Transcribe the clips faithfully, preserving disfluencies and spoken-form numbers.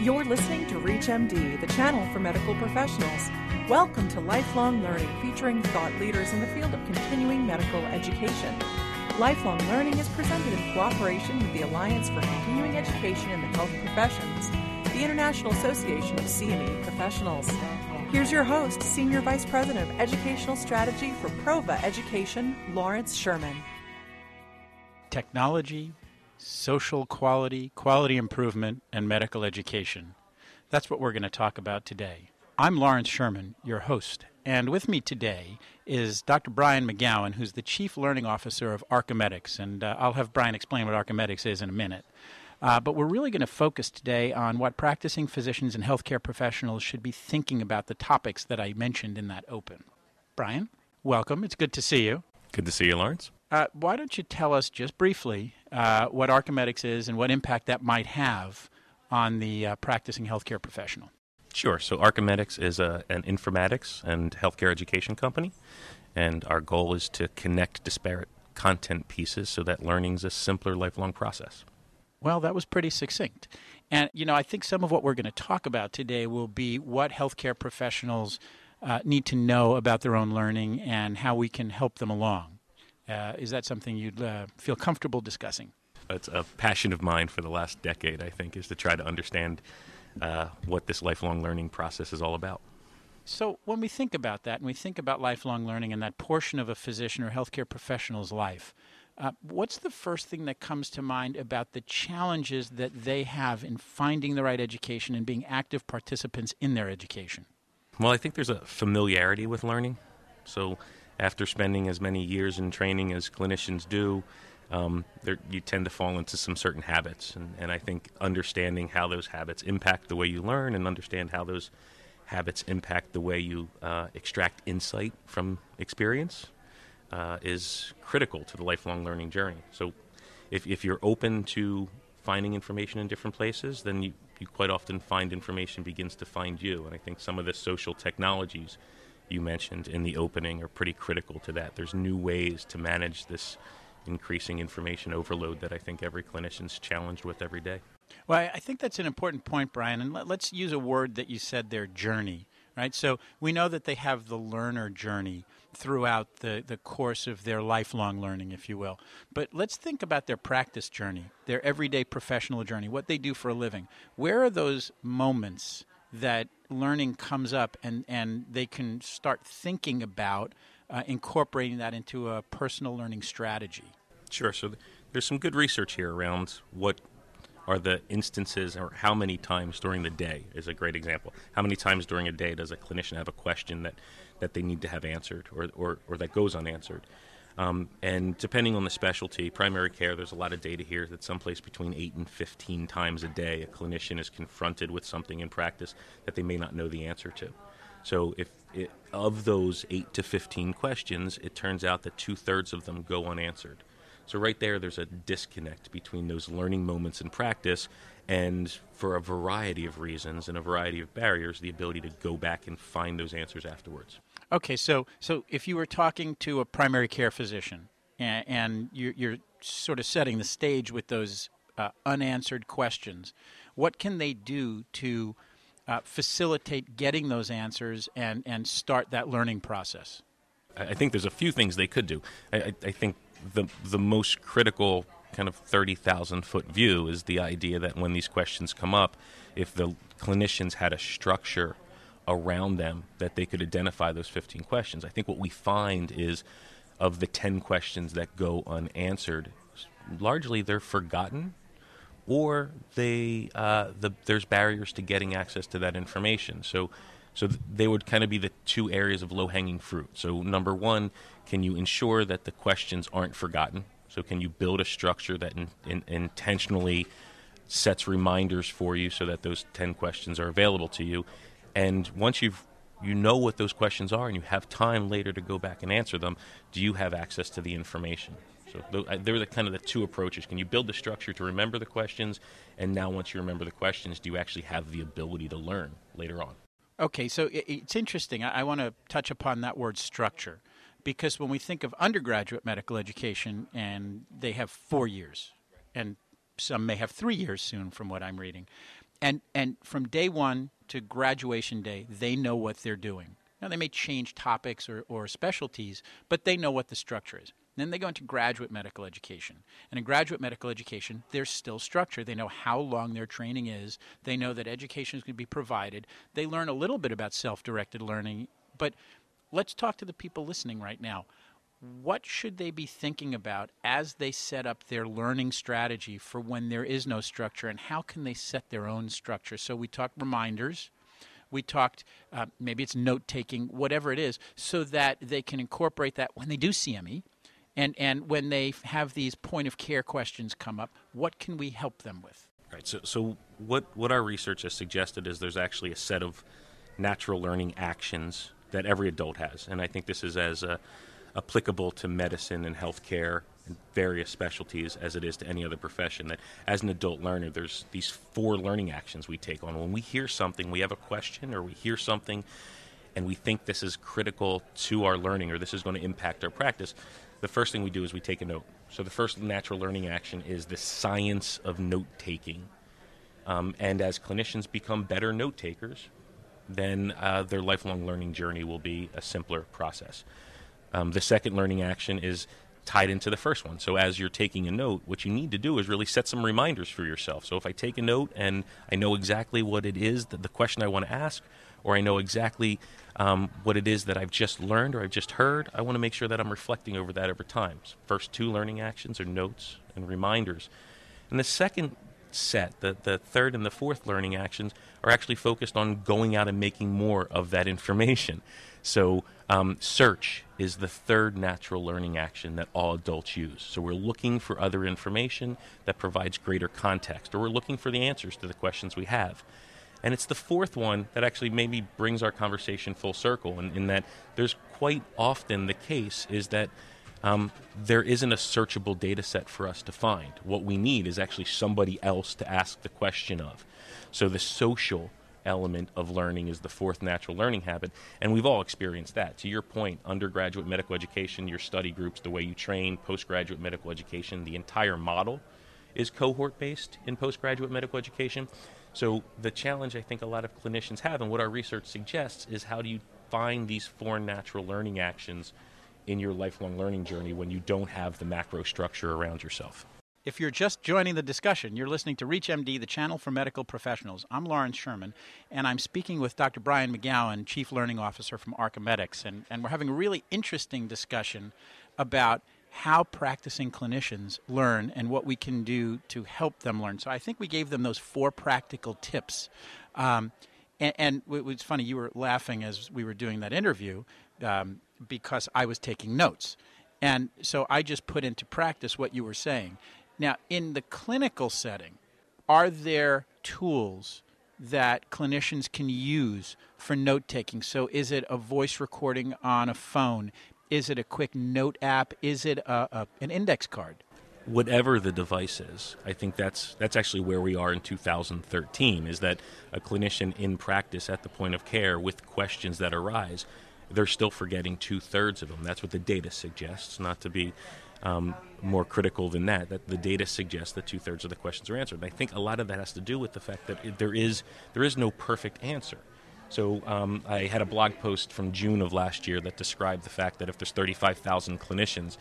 You're listening to ReachMD, the channel for medical professionals. Welcome to Lifelong Learning, featuring thought leaders in the field of continuing medical education. Lifelong Learning is presented in cooperation with the Alliance for Continuing Education in the Health Professions, the International Association of C M E Professionals. Here's your host, Senior Vice President of Educational Strategy for Prova Education, Lawrence Sherman. Technology, social quality, quality improvement, and medical education. That's what we're going to talk about today. I'm Lawrence Sherman, your host, and with me today is Doctor Brian McGowan, who's the Chief Learning Officer of Archimedics, and uh, I'll have Brian explain what Archimedics is in a minute. Uh, but we're really going to focus today on what practicing physicians and healthcare professionals should be thinking about the topics that I mentioned in that open. Brian, welcome. It's good to see you. Good to see you, Lawrence. Uh, why don't you tell us just briefly uh, what Archimedics is and what impact that might have on the uh, practicing healthcare professional? Sure. So Archimedics is a, an informatics and healthcare education company, and our goal is to connect disparate content pieces so that learning's a simpler, lifelong process. Well, that was pretty succinct. And, you know, I think some of what we're going to talk about today will be what healthcare professionals uh, need to know about their own learning and how we can help them along. Uh, is that something you'd uh, feel comfortable discussing? It's a passion of mine for the last decade, I think, is to try to understand uh, what this lifelong learning process is all about. So when we think about that, and we think about lifelong learning and that portion of a physician or healthcare professional's life, uh, what's the first thing that comes to mind about the challenges that they have in finding the right education and being active participants in their education? Well, I think there's a familiarity with learning. So after spending as many years in training as clinicians do, um, there, you tend to fall into some certain habits. And, and I think understanding how those habits impact the way you learn and understand how those habits impact the way you uh, extract insight from experience uh, is critical to the lifelong learning journey. So if, if you're open to finding information in different places, then you, you quite often find information begins to find you. And I think some of the social technologies you mentioned in the opening are pretty critical to that. There's new ways to manage this increasing information overload that I think every clinician's challenged with every day. Well, I think that's an important point, Brian, and let's use a word that you said there, journey, right? So we know that they have the learner journey throughout the, the course of their lifelong learning, if you will. But let's think about their practice journey, their everyday professional journey, what they do for a living. Where are those moments that learning comes up and, and they can start thinking about uh, incorporating that into a personal learning strategy? Sure. So th- there's some good research here around what are the instances or how many times during the day is a great example. How many times during a day does a clinician have a question that, that they need to have answered or, or, or that goes unanswered? Um, and depending on the specialty, primary care, there's a lot of data here that someplace between eight and fifteen times a day a clinician is confronted with something in practice that they may not know the answer to. So if it, of those eight to fifteen questions, it turns out that two-thirds of them go unanswered. So right there, there's a disconnect between those learning moments in practice and, for a variety of reasons and a variety of barriers, the ability to go back and find those answers afterwards. Okay, so so if you were talking to a primary care physician and, and you're, you're sort of setting the stage with those uh, unanswered questions, what can they do to uh, facilitate getting those answers and, and start that learning process? I think there's a few things they could do. I, I think the the most critical kind of thirty thousand foot view is the idea that when these questions come up, if the clinicians had a structure around them that they could identify those fifteen questions. I think what we find is of the ten questions that go unanswered, largely they're forgotten or they uh, the, there's barriers to getting access to that information. So so th- they would kind of be the two areas of low-hanging fruit. So number one, can you ensure that the questions aren't forgotten? So can you build a structure that in, in, intentionally sets reminders for you so that those ten questions are available to you? And once you've, you know what those questions are and you have time later to go back and answer them, do you have access to the information? So th- they're the kind of the two approaches. Can you build the structure to remember the questions? And now once you remember the questions, do you actually have the ability to learn later on? Okay, so it, it's interesting. I, I want to touch upon that word structure because when we think of undergraduate medical education, and they have four years, and some may have three years soon from what I'm reading, And and from day one to graduation day, they know what they're doing. Now, they may change topics or, or specialties, but they know what the structure is. And then they go into graduate medical education. And in graduate medical education, there's still structure. They know how long their training is. They know that education is going to be provided. They learn a little bit about self-directed learning. But let's talk to the people listening right now. What should they be thinking about as they set up their learning strategy for when there is no structure, and how can they set their own structure? So we talked reminders, we talked uh, maybe it's note-taking, whatever it is, so that they can incorporate that when they do C M E, and, and when they have these point-of-care questions come up, what can we help them with? Right. So, so what, what our research has suggested is there's actually a set of natural learning actions that every adult has, and I think this is as a applicable to medicine and healthcare and various specialties as it is to any other profession, that as an adult learner, there's these four learning actions we take on. When we hear something, we have a question, or we hear something and we think this is critical to our learning, or this is going to impact our practice, the first thing we do is we take a note. So the first natural learning action is the science of note-taking. Um, and as clinicians become better note-takers, then uh, their lifelong learning journey will be a simpler process. Um, the second learning action is tied into the first one. So as you're taking a note, what you need to do is really set some reminders for yourself. So if I take a note and I know exactly what it is, that the question I want to ask, or I know exactly um, what it is that I've just learned or I've just heard, I want to make sure that I'm reflecting over that over time. So first two learning actions are notes and reminders. And the second set, the, the third and the fourth learning actions, are actually focused on going out and making more of that information. So um, search is the third natural learning action that all adults use. So we're looking for other information that provides greater context, or we're looking for the answers to the questions we have. And it's the fourth one that actually maybe brings our conversation full circle, in, in that there's quite often the case is that Um, there isn't a searchable data set for us to find. What we need is actually somebody else to ask the question of. So the social element of learning is the fourth natural learning habit, and we've all experienced that. To your point, undergraduate medical education, your study groups, the way you train, postgraduate medical education, the entire model is cohort-based in postgraduate medical education. So the challenge I think a lot of clinicians have, and what our research suggests, is how do you find these four natural learning actions in your lifelong learning journey when you don't have the macro structure around yourself. If you're just joining the discussion, you're listening to ReachMD, the channel for medical professionals. I'm Lawrence Sherman, and I'm speaking with Doctor Brian McGowan, Chief Learning Officer from Archimedics, and, and we're having a really interesting discussion about how practicing clinicians learn and what we can do to help them learn. So I think we gave them those four practical tips. Um, and, and it was funny, you were laughing as we were doing that interview, um, because I was taking notes. And so I just put into practice what you were saying. Now, in the clinical setting, are there tools that clinicians can use for note-taking? So is it a voice recording on a phone? Is it a quick note app? Is it a, a, an index card? Whatever the device is, I think that's that's actually where we are in two thousand thirteen, is that a clinician in practice at the point of care with questions that arise, they're still forgetting two-thirds of them. That's what the data suggests, not to be um, more critical than that, that the data suggests that two-thirds of the questions are answered. And I think a lot of that has to do with the fact that there is there is no perfect answer. So um, I had a blog post from June of last year that described the fact that if there's thirty-five thousand clinicians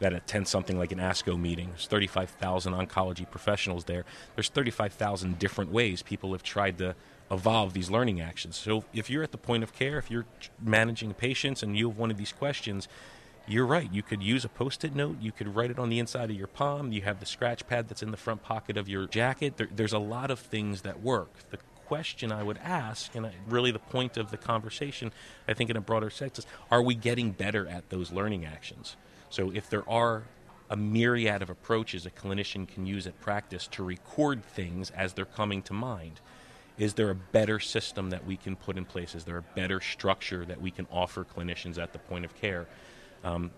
that attend something like an ASCO meeting, there's thirty-five thousand oncology professionals there, there's thirty-five thousand different ways people have tried to evolve these learning actions. So if you're at the point of care, if you're managing patients and you have one of these questions, you're right. You could use a Post-it note. You could write it on the inside of your palm. You have the scratch pad that's in the front pocket of your jacket. There, there's a lot of things that work. The question I would ask, and I, really the point of the conversation, I think in a broader sense, is are we getting better at those learning actions? So if there are a myriad of approaches a clinician can use at practice to record things as they're coming to mind, is there a better system that we can put in place? Is there a better structure that we can offer clinicians at the point of care? Um,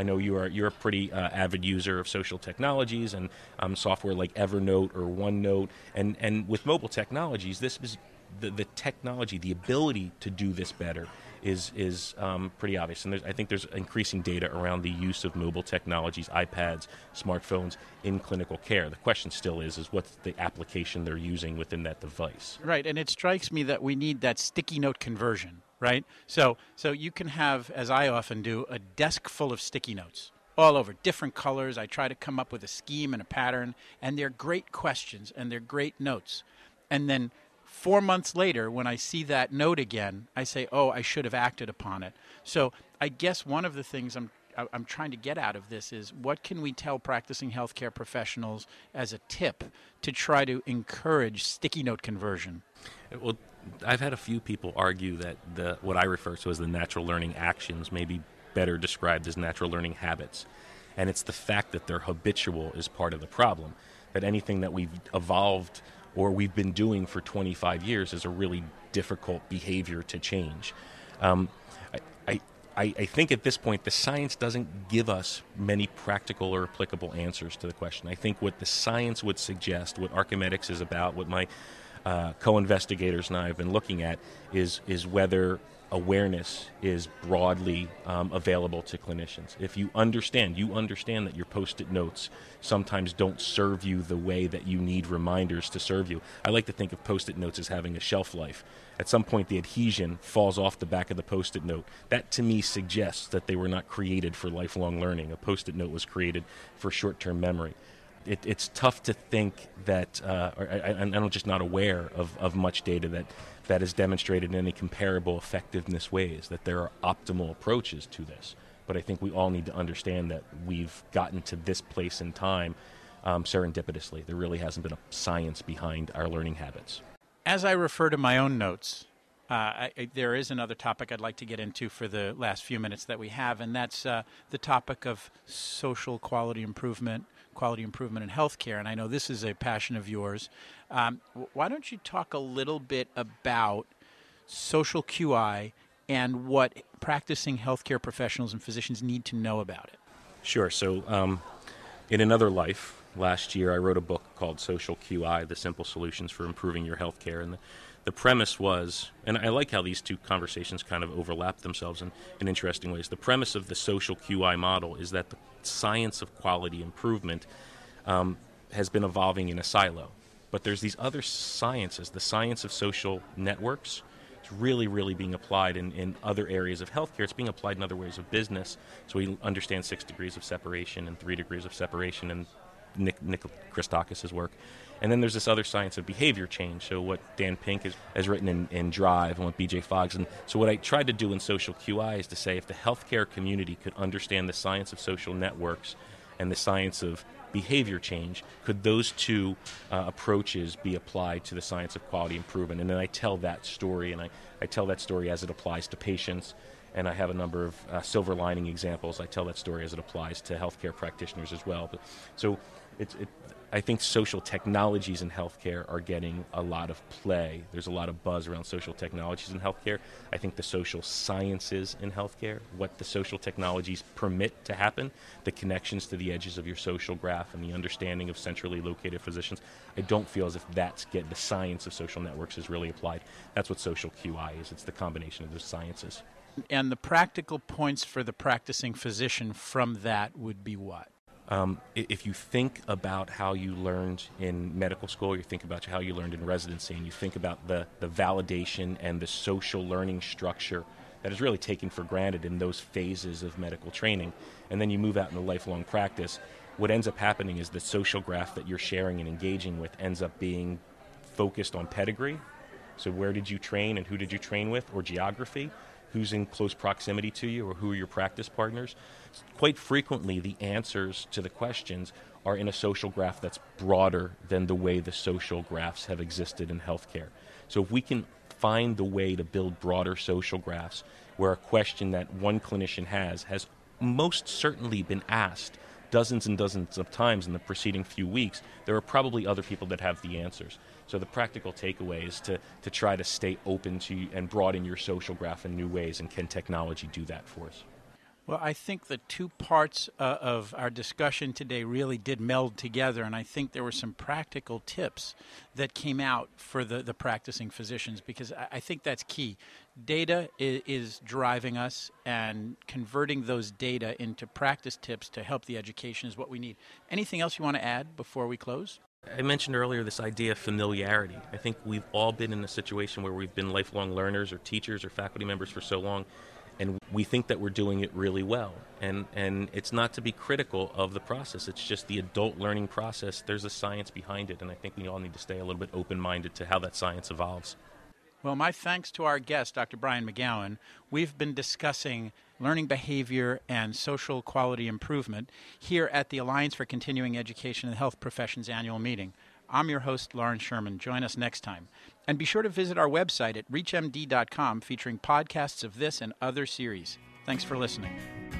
I know you are, you're a pretty uh, avid user of social technologies and um, software like Evernote or OneNote. And, and with mobile technologies, this is the, the technology, the ability to do this better is is um, pretty obvious. And there's, I think there's increasing data around the use of mobile technologies, iPads, smartphones in clinical care. The question still is, is what's the application they're using within that device? Right, and it strikes me that we need that sticky note conversion, right? So, so you can have, as I often do, a desk full of sticky notes, all over, different colors. I try to come up with a scheme and a pattern, and they're great questions, and they're great notes. And then four months later, when I see that note again, I say, oh, I should have acted upon it. So I guess one of the things I'm I'm trying to get out of this is, what can we tell practicing healthcare professionals as a tip to try to encourage sticky note conversion? Well, I've had a few people argue that the what I refer to as the natural learning actions may be better described as natural learning habits. And it's the fact that they're habitual is part of the problem, that anything that we've evolved or we've been doing for twenty-five years is a really difficult behavior to change. Um, I, I I, I think at this point, the science doesn't give us many practical or applicable answers to the question. I think what the science would suggest, what Archimedics is about, what my uh, co-investigators and I have been looking at, is is whether awareness is broadly um, available to clinicians. If you understand, you understand that your post-it notes sometimes don't serve you the way that you need reminders to serve you. I like to think of post-it notes as having a shelf life. At some point, the adhesion falls off the back of the post-it note. That, to me, suggests that they were not created for lifelong learning. A post-it note was created for short-term memory. It, it's tough to think that, uh, or I, I'm just not aware of, of much data that, that is demonstrated in any comparable effectiveness ways, that there are optimal approaches to this. But I think we all need to understand that we've gotten to this place in time um, serendipitously. There really hasn't been a science behind our learning habits. As I refer to my own notes, uh, I, I, there is another topic I'd like to get into for the last few minutes that we have, and that's uh, the topic of social quality improvement, quality improvement in healthcare, and I know this is a passion of yours. Um, why don't you talk a little bit about social Q I and what practicing healthcare professionals and physicians need to know about it? Sure. So um, in another life, last year I wrote a book called Social Q I, The Simple Solutions for Improving Your Healthcare, and the, the premise was, and I like how these two conversations kind of overlap themselves in, in interesting ways. The premise of the social Q I model is that the science of quality improvement um, has been evolving in a silo. But there's these other sciences, the science of social networks. It's really, really being applied in, in other areas of healthcare. It's being applied in other ways of business. So we understand six degrees of separation and three degrees of separation and Nick, Nick Christakis' work. And then there's this other science of behavior change, so what Dan Pink has, has written in, in Drive and what B J Fogg's. And so what I tried to do in Social Q I is to say, if the healthcare community could understand the science of social networks and the science of behavior change, could those two uh, approaches be applied to the science of quality improvement? And then I tell that story, and I, I tell that story as it applies to patients. And I have a number of uh, silver lining examples. I tell that story as it applies to healthcare practitioners as well. But, so it's, it, I think social technologies in healthcare are getting a lot of play. There's a lot of buzz around social technologies in healthcare. I think the social sciences in healthcare, what the social technologies permit to happen, the connections to the edges of your social graph and the understanding of centrally located physicians, I don't feel as if that's get the science of social networks is really applied. That's what social Q I is. It's the combination of those sciences. And the practical points for the practicing physician from that would be what? Um, if you think about how you learned in medical school, you think about how you learned in residency, and you think about the, the validation and the social learning structure that is really taken for granted in those phases of medical training, and then you move out into lifelong practice, what ends up happening is the social graph that you're sharing and engaging with ends up being focused on pedigree. So where did you train and who did you train with, or geography? Who's in close proximity to you, or who are your practice partners? Quite frequently, the answers to the questions are in a social graph that's broader than the way the social graphs have existed in healthcare. So if we can find the way to build broader social graphs where a question that one clinician has has most certainly been asked dozens and dozens of times in the preceding few weeks, there are probably other people that have the answers. So the practical takeaway is to, to try to stay open to and broaden your social graph in new ways, and can technology do that for us? Well, I think the two parts uh, of our discussion today really did meld together, and I think there were some practical tips that came out for the, the practicing physicians, because I, I think that's key. Data is, is driving us, and converting those data into practice tips to help the education is what we need. Anything else you want to add before we close? I mentioned earlier this idea of familiarity. I think we've all been in a situation where we've been lifelong learners or teachers or faculty members for so long, and we think that we're doing it really well. And and it's not to be critical of the process. It's just the adult learning process. There's a science behind it, and I think we all need to stay a little bit open-minded to how that science evolves. Well, my thanks to our guest, Doctor Brian McGowan. We've been discussing learning behavior and social quality improvement here at the Alliance for Continuing Education in the Health Professions annual meeting. I'm your host, Lawrence Sherman. Join us next time. And be sure to visit our website at reach M D dot com, featuring podcasts of this and other series. Thanks for listening.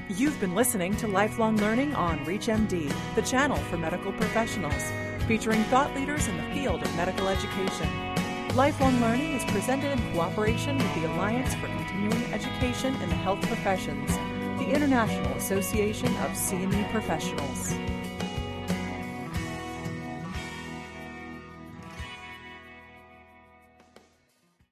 You've been listening to Lifelong Learning on ReachMD, the channel for medical professionals, featuring thought leaders in the field of medical education. Lifelong Learning is presented in cooperation with the Alliance for Continuing Education in the Health Professions, the International Association of C M E Professionals.